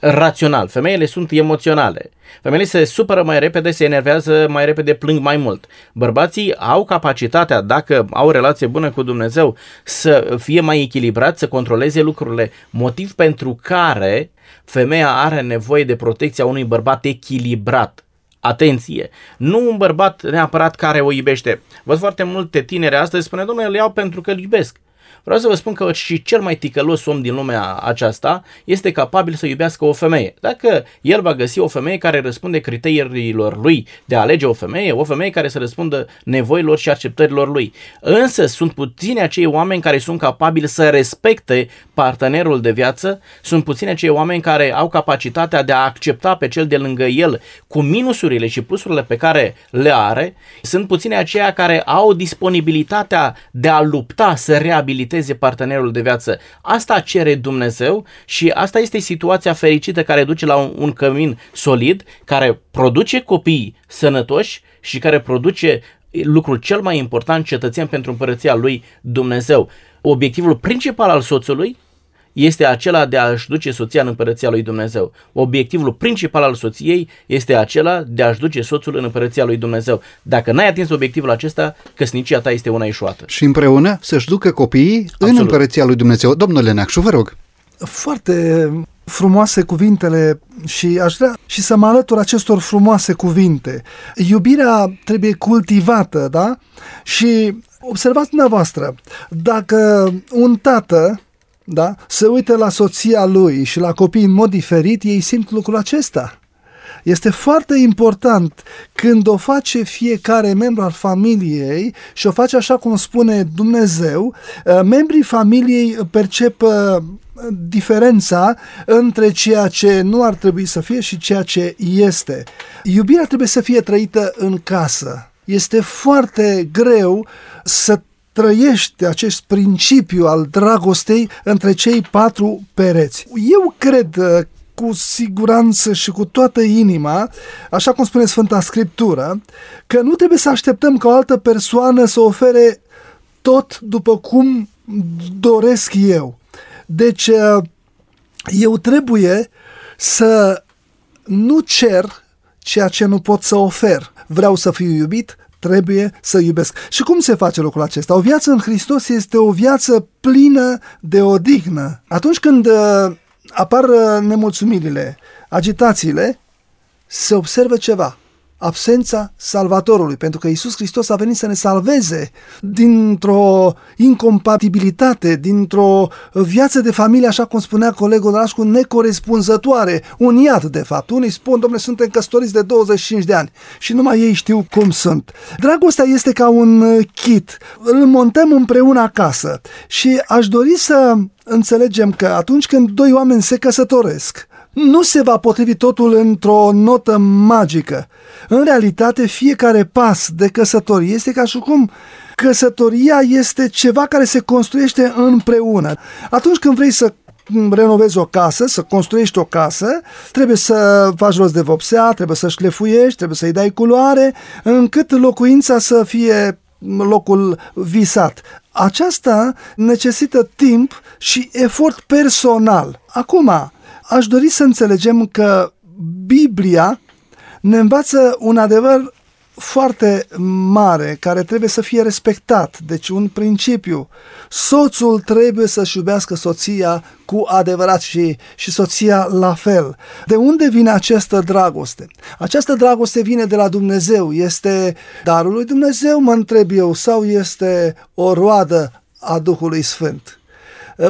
rațional, femeile sunt emoționale. Femeile se supără mai repede, se enervează mai repede, plâng mai mult. Bărbații au capacitatea, dacă au o relație bună cu Dumnezeu, să fie mai echilibrat, să controleze lucrurile, motiv pentru care femeia are nevoie de protecția unui bărbat echilibrat. Atenție! Nu un bărbat neapărat care o iubește. Văd foarte multe tinere astăzi spune, domnule, îl iau pentru că îl iubesc. Vreau să vă spun că și cel mai ticălos om din lumea aceasta este capabil să iubească o femeie. Dacă el va găsi o femeie care răspunde criteriilor lui de a alege o femeie, o femeie care să răspundă nevoilor și așteptărilor lui. Însă sunt puțini acei oameni care sunt capabili să respecte partenerul de viață, sunt puțini acei oameni care au capacitatea de a accepta pe cel de lângă el cu minusurile și plusurile pe care le are, sunt puțini aceia care au disponibilitatea de a lupta, să reabiliteze partenerul de viață. Asta cere Dumnezeu și asta este situația fericită care duce la un, un cămin solid, care produce copii sănătoși și care produce lucrul cel mai important, cetățean pentru împărăția lui Dumnezeu. Obiectivul principal al soțului este acela de a-și duce soția în împărăția lui Dumnezeu. Obiectivul principal al soției este acela de a-și duce soțul în împărăția lui Dumnezeu. Dacă n-ai atins obiectivul acesta, căsnicia ta este una eșuată. Și împreună să-și ducă copiii Absolut. În împărăția lui Dumnezeu. Domnule Neacșu, vă rog. Foarte frumoase cuvintele și aș vrea și să mă alătur acestor frumoase cuvinte. Iubirea trebuie cultivată, da? Și observați dumneavoastră, dacă un tată Da? se uită la soția lui și la copii în mod diferit, ei simt lucrul acesta. Este foarte important când o face fiecare membru al familiei și o face așa cum spune Dumnezeu, membrii familiei percep diferența între ceea ce nu ar trebui să fie și ceea ce este. Iubirea trebuie să fie trăită în casă. Este foarte greu să trăiește acest principiu al dragostei între cei patru pereți. Eu cred cu siguranță și cu toată inima, așa cum spune Sfânta Scriptură, că nu trebuie să așteptăm ca o altă persoană să ofere tot după cum doresc eu. Deci eu trebuie să nu cer ceea ce nu pot să ofer. Vreau să fiu iubit, trebuie să iubesc. Și cum se face lucrul acesta? O viață în Hristos este o viață plină de odihnă. Atunci când apar nemulțumirile, agitațiile, se observă ceva. Absența Salvatorului, pentru că Iisus Hristos a venit să ne salveze dintr-o incompatibilitate, dintr-o viață de familie, așa cum spunea colegul Rașcu, necorespunzătoare, un iad de fapt. Unii spun, dom'le, suntem căsătoriți de douăzeci și cinci de ani și numai ei știu cum sunt. Dragostea este ca un kit, îl montăm împreună acasă și aș dori să înțelegem că atunci când doi oameni se căsătoresc, nu se va potrivi totul într-o notă magică. În realitate, fiecare pas de căsătorie este ca și cum căsătoria este ceva care se construiește împreună. Atunci când vrei să renovezi o casă, să construiești o casă, trebuie să faci rost de vopsea, trebuie să șlefuiești, trebuie să-i dai culoare, încât locuința să fie locul visat. Aceasta necesită timp și efort personal. Acum, aș dori să înțelegem că Biblia ne învață un adevăr foarte mare care trebuie să fie respectat, deci un principiu. Soțul trebuie să-și iubească soția cu adevărat și, și soția la fel. De unde vine această dragoste? Această dragoste vine de la Dumnezeu, este darul lui Dumnezeu, mă întreb eu, sau este o roadă a Duhului Sfânt?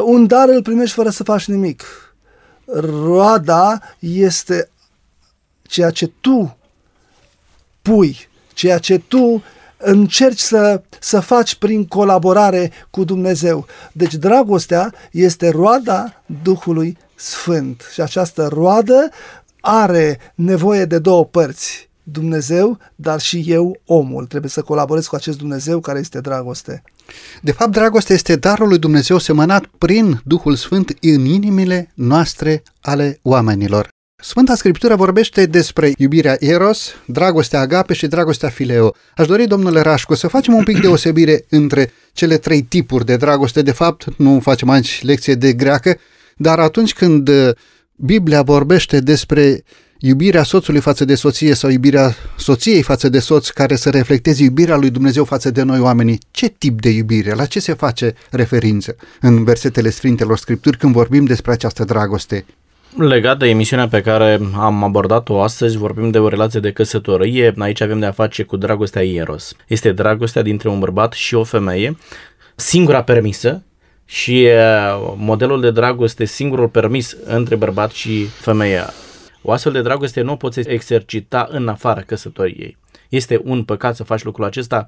Un dar îl primești fără să faci nimic. Roada este ceea ce tu pui, ceea ce tu încerci să, să faci prin colaborare cu Dumnezeu. Deci dragostea este roada Duhului Sfânt și această roadă are nevoie de două părți, Dumnezeu, dar și eu, omul. Trebuie să colaborez cu acest Dumnezeu care este dragoste. De fapt, dragostea este darul lui Dumnezeu semănat prin Duhul Sfânt în inimile noastre ale oamenilor. Sfânta Scriptură vorbește despre iubirea eros, dragostea agape și dragostea fileo. Aș dori, domnule Rașcu, să facem un pic deosebire între cele trei tipuri de dragoste. De fapt, nu facem aici lecție de greacă, dar atunci când Biblia vorbește despre iubirea soțului față de soție sau iubirea soției față de soț care să reflecteze iubirea lui Dumnezeu față de noi oamenii. Ce tip de iubire? La ce se face referință în versetele Sfintelor Scripturi când vorbim despre această dragoste? Legat de emisiunea pe care am abordat-o astăzi, vorbim de o relație de căsătorie. Aici avem de a face cu dragostea eros. Este dragostea dintre un bărbat și o femeie, singura permisă, și modelul de dragoste singurul permis între bărbat și femeie. O astfel de dragoste nu o poți exercita în afara căsătoriei. Este un păcat să faci lucrul acesta.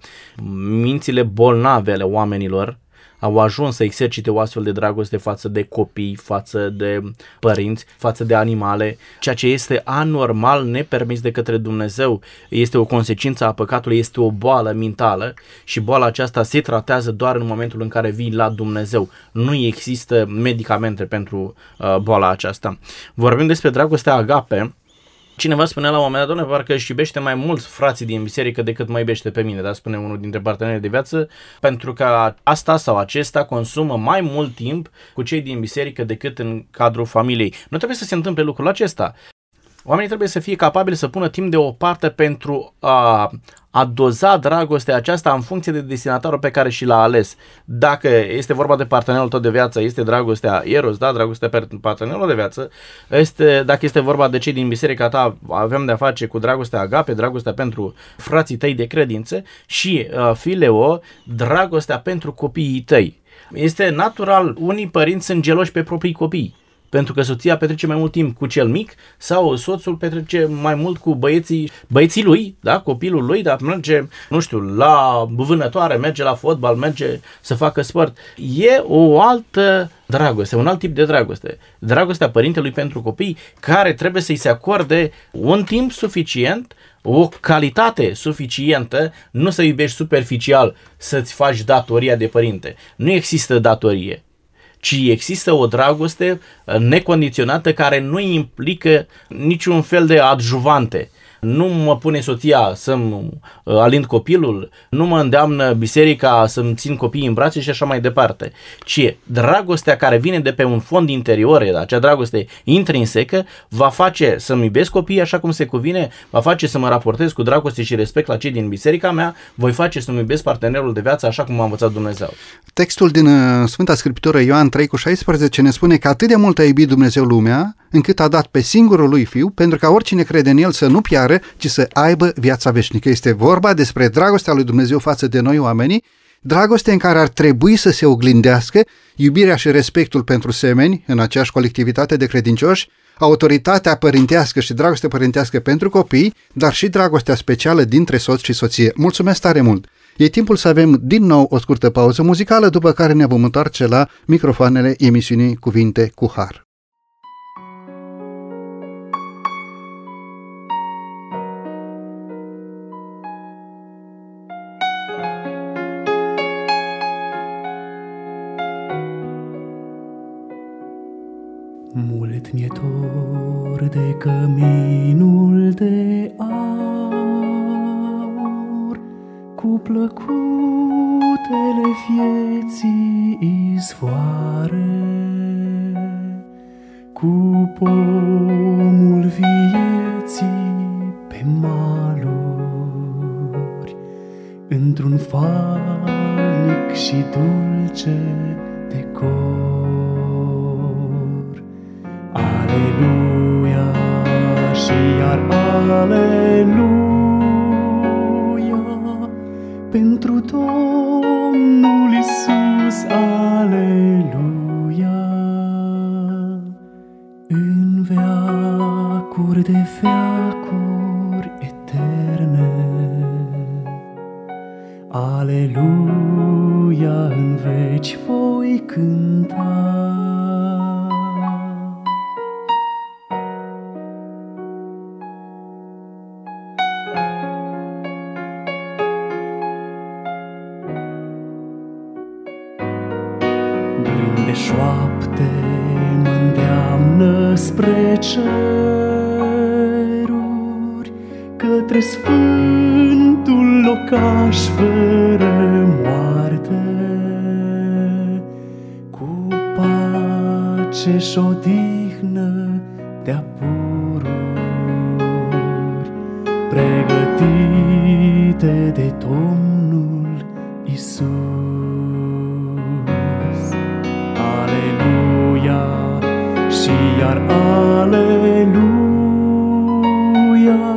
Mințile bolnave ale oamenilor au ajuns să exercite o astfel de dragoste față de copii, față de părinți, față de animale. Ceea ce este anormal, nepermis de către Dumnezeu, este o consecință a păcatului, este o boală mentală și boala aceasta se tratează doar în momentul în care vii la Dumnezeu. Nu există medicamente pentru uh, boala aceasta. Vorbim despre dragostea agape. Cineva spunea la un moment dat, doamne, parcă își iubește mai mult frații din biserică decât mă iubește pe mine, dar spune unul dintre partenerii de viață, pentru că asta sau acesta consumă mai mult timp cu cei din biserică decât în cadrul familiei. Nu trebuie să se întâmple lucrul acesta. Oamenii trebuie să fie capabili să pună timp deoparte pentru a, a doza dragostea aceasta în funcție de destinatarul pe care și l-a ales. Dacă este vorba de partenerul tău de viață, este dragostea eros, da, dragostea partenerului de viață. Este, dacă este vorba de cei din biserica ta, avem de-a face cu dragostea agape, dragostea pentru frații tăi de credință și uh, fileo, dragostea pentru copiii tăi. Este natural, unii părinți sunt geloși pe proprii copii, pentru că soția petrece mai mult timp cu cel mic sau soțul petrece mai mult cu băieții, băieții lui, da, copilul lui, dar merge, nu știu, la vânătoare, merge la fotbal, merge să facă sport. E o altă dragoste, un alt tip de dragoste. Dragostea părintelui pentru copii, care trebuie să-i se acorde un timp suficient, o calitate suficientă, nu să iubești superficial, să-ți faci datoria de părinte. Nu există datorie, ci există o dragoste necondiționată care nu implică niciun fel de adjuvante. nu mă pune soția să-mi alind copilul, nu mă îndeamnă biserica să-mi țin copiii în brațe și așa mai departe, ci dragostea care vine de pe un fond interior, acea dragoste intrinsecă, va face să-mi iubesc copiii așa cum se cuvine, va face să mă raportez cu dragoste și respect la cei din biserica mea, voi face să-mi iubesc partenerul de viață așa cum m-a învățat Dumnezeu. Textul din Sfânta Scriptură Ioan trei cu șaisprezece ne spune că atât de mult a iubit Dumnezeu lumea, încât a dat pe singurul lui Fiu, pentru ca oricine crede în El să nu piară, ci să aibă viața veșnică. Este vorba despre dragostea lui Dumnezeu față de noi oamenii, dragoste în care ar trebui să se oglindească iubirea și respectul pentru semeni în aceeași colectivitate de credincioși, autoritatea părintească și dragostea părintească pentru copii, dar și dragostea specială dintre soț și soție. Mulțumesc tare mult! E timpul să avem din nou o scurtă pauză muzicală, după care ne vom întoarce la microfoanele emisiunii Cuvinte cu Har. Mult mi-e dor de căminul de aur, cu plăcutele vieții izvoare, cu pomul vieții pe maluri, într-un falnic și dulce decor. Aleluia și iar aleluia pentru Domnul Iisus, aleluia. În veacuri de veacuri eterne, aleluia în veci voi cânta. Spre ceruri, către sfântul locaș fără moarte, cu pace și odihnă de-a pururi, pregătite de Domnul Iisus. Aleluia și iar aleluia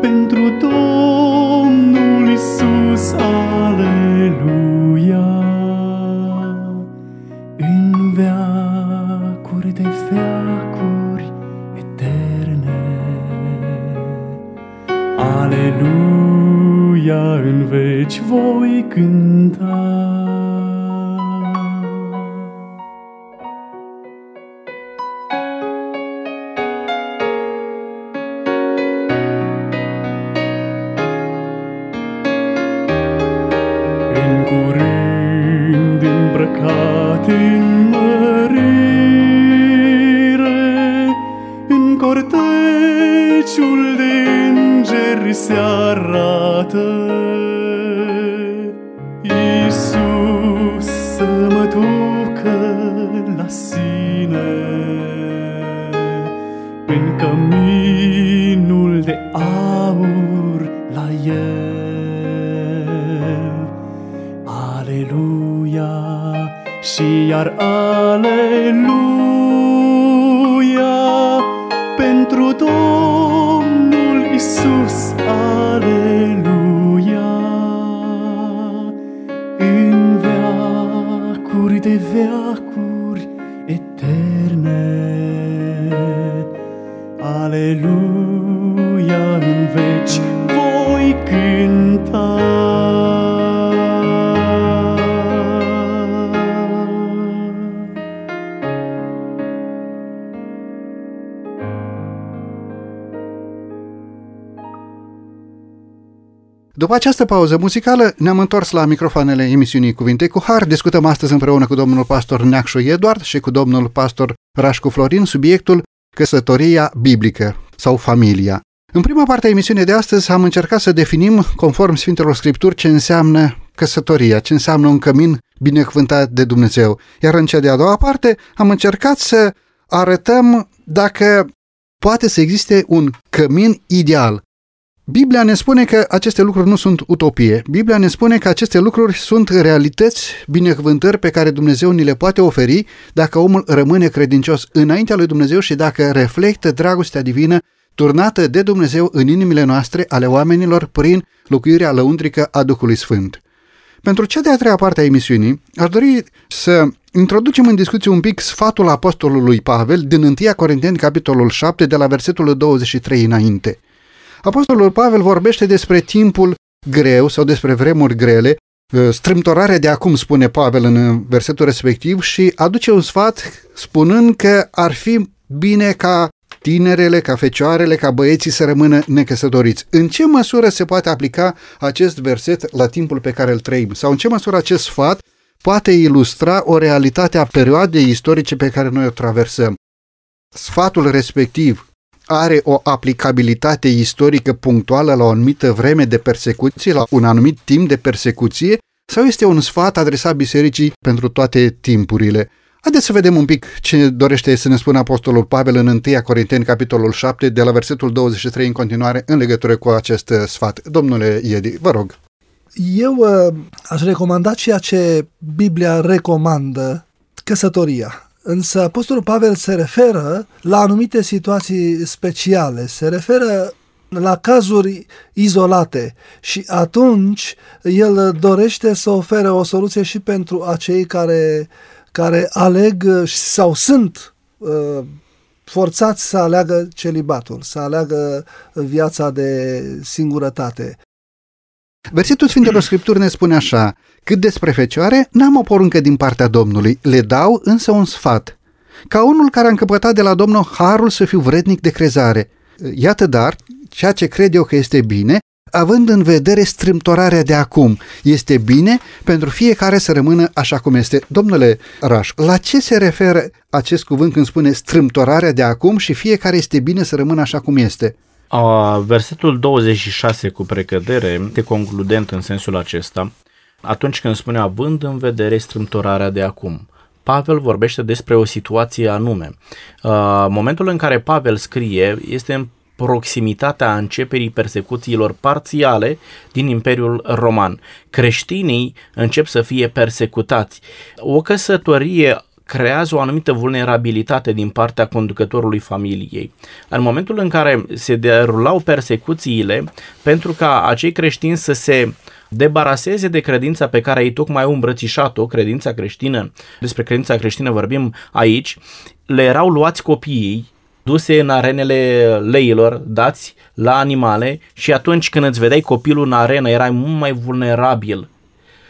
pentru Domnul Iisus, aleluia. În veacuri de veacuri eterne, aleluia în veci voi cânta. După această pauză muzicală ne-am întors la microfoanele emisiunii Cuvinte cu Har. Discutăm astăzi împreună cu domnul pastor Neacșu Eduard și cu domnul pastor Rașcu Florin subiectul căsătoria biblică sau familia. În prima parte a emisiunii de astăzi am încercat să definim, conform Sfintelor Scripturi, ce înseamnă căsătoria, ce înseamnă un cămin binecuvântat de Dumnezeu. Iar în cea de-a doua parte am încercat să arătăm dacă poate să existe un cămin ideal. Biblia ne spune că aceste lucruri nu sunt utopie. Biblia ne spune că aceste lucruri sunt realități, binecuvântări pe care Dumnezeu ni le poate oferi dacă omul rămâne credincios înaintea lui Dumnezeu și dacă reflectă dragostea divină turnată de Dumnezeu în inimile noastre ale oamenilor prin locuirea lăuntrică a Duhului Sfânt. Pentru cea de-a treia parte a emisiunii, aș dori să introducem în discuție un pic sfatul apostolului Pavel din întâi Corinteni, capitolul șapte, de la versetul douăzeci și trei înainte. Apostolul Pavel vorbește despre timpul greu sau despre vremuri grele, strâmtorarea de acum, spune Pavel în versetul respectiv, și aduce un sfat spunând că ar fi bine ca tinerele, ca fecioarele, ca băieții să rămână necăsătoriți. În ce măsură se poate aplica acest verset la timpul pe care îl trăim? Sau în ce măsură acest sfat poate ilustra o realitate a perioadei istorice pe care noi o traversăm? Sfatul respectiv are o aplicabilitate istorică punctuală la o anumită vreme de persecuție, la un anumit timp de persecuție, sau este un sfat adresat bisericii pentru toate timpurile? Haideți să vedem un pic ce dorește să ne spună Apostolul Pavel în întâi Corinteni, capitolul șapte, de la versetul douăzeci și trei în continuare, în legătură cu acest sfat. Domnule Iedi, vă rog. Eu aș recomanda ceea ce Biblia recomandă, căsătoria. Însă Apostolul Pavel se referă la anumite situații speciale, se referă la cazuri izolate și atunci el dorește să ofere o soluție și pentru acei care, care aleg sau sunt uh, forțați să aleagă celibatul, să aleagă viața de singurătate. Versetul Sfintelor Scripturi ne spune așa: cât despre fecioare, n-am o poruncă din partea Domnului, le dau însă un sfat, ca unul care a încăpătat de la Domnul harul să fiu vrednic de crezare. Iată dar ceea ce cred eu că este bine, având în vedere strâmtorarea de acum. Este bine pentru fiecare să rămână așa cum este. Domnule Rașcu, la ce se referă acest cuvânt când spune strâmtorarea de acum și fiecare este bine să rămână așa cum este? Versetul douăzeci și șase cu precădere este concludent în sensul acesta atunci când spune având în vedere strâmtorarea de acum. Pavel vorbește despre o situație anume. Momentul în care Pavel scrie este în proximitatea începerii persecuțiilor parțiale din Imperiul Roman. Creștinii încep să fie persecutați. O căsătorie creează o anumită vulnerabilitate din partea conducătorului familiei. În momentul în care se derulau persecuțiile, pentru ca acei creștini să se debaraseze de credința pe care ei tocmai au îmbrățișat-o, credința creștină, despre credința creștină vorbim aici, le erau luați copiii, duse în arenele leilor, dați la animale, și atunci când îți vedeai copilul în arenă, erai mult mai vulnerabil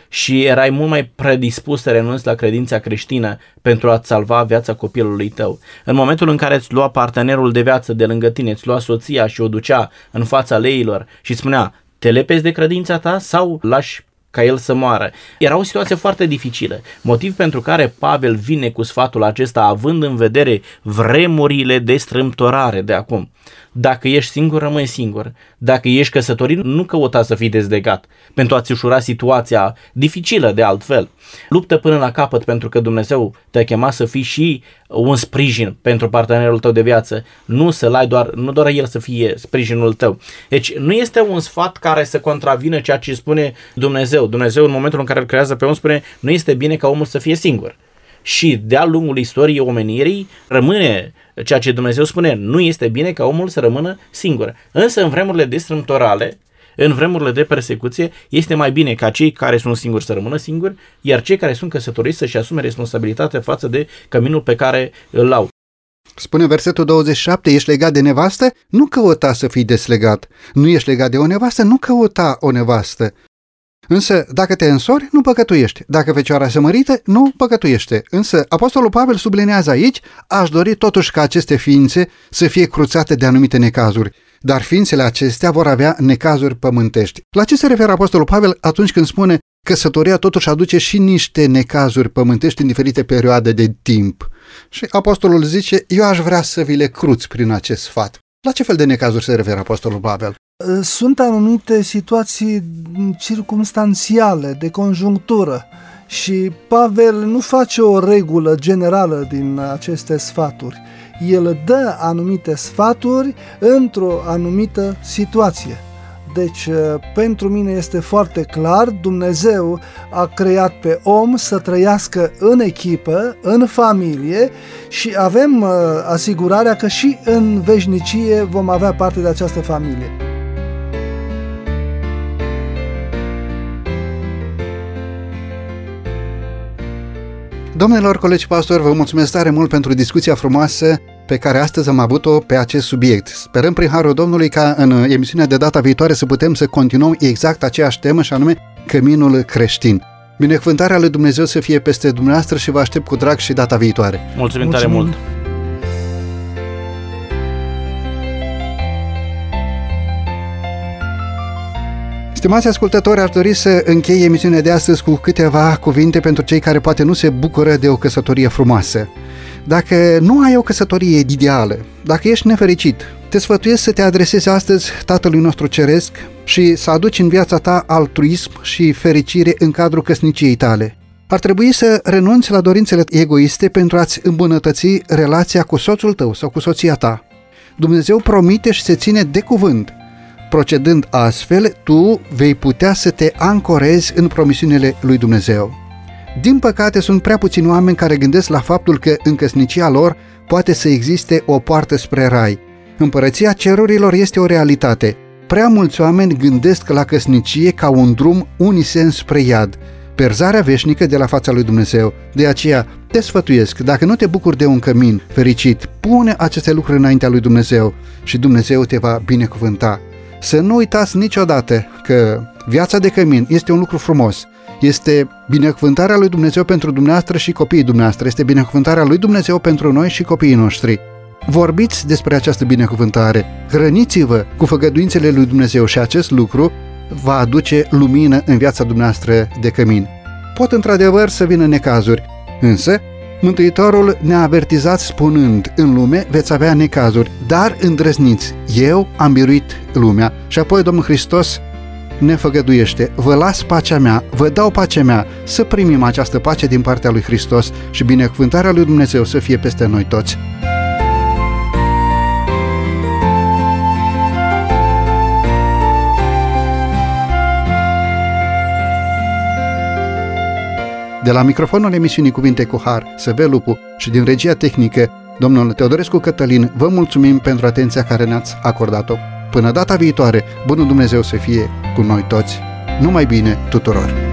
și erai mult mai predispus să renunți la credința creștină pentru a-ți salva viața copilului tău. În momentul în care îți lua partenerul de viață de lângă tine, îți lua soția și o ducea în fața leilor și spunea, te lepezi de credința ta sau lași ca el să moară. Era o situație foarte dificilă, motiv pentru care Pavel vine cu sfatul acesta, având în vedere vremurile de strâmtorare de acum. Dacă ești singur, rămâi singur. Dacă ești căsătorit, nu căuta să fii dezlegat pentru a-ți ușura situația dificilă de altfel. Luptă până la capăt pentru că Dumnezeu te-a chemat să fii și un sprijin pentru partenerul tău de viață. Nu să-l ai doar, nu doar el să fie sprijinul tău. Deci nu este un sfat care să contravină ceea ce spune Dumnezeu. Dumnezeu în momentul în care îl creează pe om spune nu este bine ca omul să fie singur. Și de-a lungul istoriei omenirii rămâne ceea ce Dumnezeu spune, nu este bine ca omul să rămână singur. Însă în vremurile de strâmtorare, în vremurile de persecuție, este mai bine ca cei care sunt singuri să rămână singuri, iar cei care sunt căsătoriți să-și asume responsabilitatea față de căminul pe care îl au. Spune versetul douăzeci și șapte, ești legat de nevastă? Nu căuta să fii deslegat. Nu ești legat de o nevastă? Nu căuta o nevastă. Însă, dacă te însori, nu păcătuiești. Dacă fecioara se mărită, nu păcătuiește. Însă, Apostolul Pavel sublinează aici, aș dori totuși ca aceste ființe să fie cruțate de anumite necazuri. Dar ființele acestea vor avea necazuri pământești. La ce se referă Apostolul Pavel atunci când spune căsătoria totuși aduce și niște necazuri pământești în diferite perioade de timp? Și Apostolul zice, eu aș vrea să vi le cruț prin acest sfat. La ce fel de necazuri se referă apostolul Pavel? Sunt anumite situații circumstanțiale, de conjunctură, și Pavel nu face o regulă generală din aceste sfaturi. El dă anumite sfaturi într-o anumită situație. Deci, pentru mine este foarte clar, Dumnezeu a creat pe om să trăiască în echipă, în familie, și avem asigurarea că și în veșnicie vom avea parte de această familie. Domnilor colegi pastori, vă mulțumesc tare mult pentru discuția frumoasă pe care astăzi am avut-o pe acest subiect. Sperăm prin Harul Domnului ca în emisiunea de data viitoare să putem să continuăm exact aceeași temă, și anume căminul creștin. Binecuvântarea lui Dumnezeu să fie peste dumneavoastră și vă aștept cu drag și data viitoare. Mulțumim, Mulțumim. tare mult! Stimați ascultători, aș dori să închei emisiunea de astăzi cu câteva cuvinte pentru cei care poate nu se bucură de o căsătorie frumoasă. Dacă nu ai o căsătorie ideală, dacă ești nefericit, te sfătuiesc să te adresezi astăzi Tatălui nostru Ceresc și să aduci în viața ta altruism și fericire în cadrul căsniciei tale. Ar trebui să renunți la dorințele egoiste pentru a-ți îmbunătăți relația cu soțul tău sau cu soția ta. Dumnezeu promite și se ține de cuvânt. Procedând astfel, tu vei putea să te ancorezi în promisiunile lui Dumnezeu. Din păcate, sunt prea puțini oameni care gândesc la faptul că în căsnicia lor poate să existe o poartă spre rai. Împărăția cerurilor este o realitate. Prea mulți oameni gândesc la căsnicie ca un drum unisen spre iad, pierzarea veșnică de la fața lui Dumnezeu. De aceea, te sfătuiesc, dacă nu te bucuri de un cămin fericit, pune aceste lucruri înaintea lui Dumnezeu și Dumnezeu te va binecuvânta. Să nu uitați niciodată că viața de cămin este un lucru frumos, este binecuvântarea lui Dumnezeu pentru dumneavoastră și copiii dumneavoastră, este binecuvântarea lui Dumnezeu pentru noi și copiii noștri. Vorbiți despre această binecuvântare, hrăniți-vă cu făgăduințele lui Dumnezeu și acest lucru va aduce lumină în viața dumneavoastră de cămin. Pot într-adevăr să vină necazuri, însă Mântuitorul ne-a avertizat spunând: în lume veți avea necazuri, dar îndrăzniți, eu am biruit lumea. Și apoi Domnul Hristos ne făgăduiește: vă las pacea mea, vă dau pacea mea. Să primim această pace din partea lui Hristos și binecuvântarea lui Dumnezeu să fie peste noi toți. De la microfonul emisiunii Cuvinte cu Har, Săvel Lupu, și din regia tehnică, domnul Teodorescu Cătălin, vă mulțumim pentru atenția care ne-ați acordat-o. Până data viitoare, bunul Dumnezeu să fie cu noi toți. Numai bine tuturor!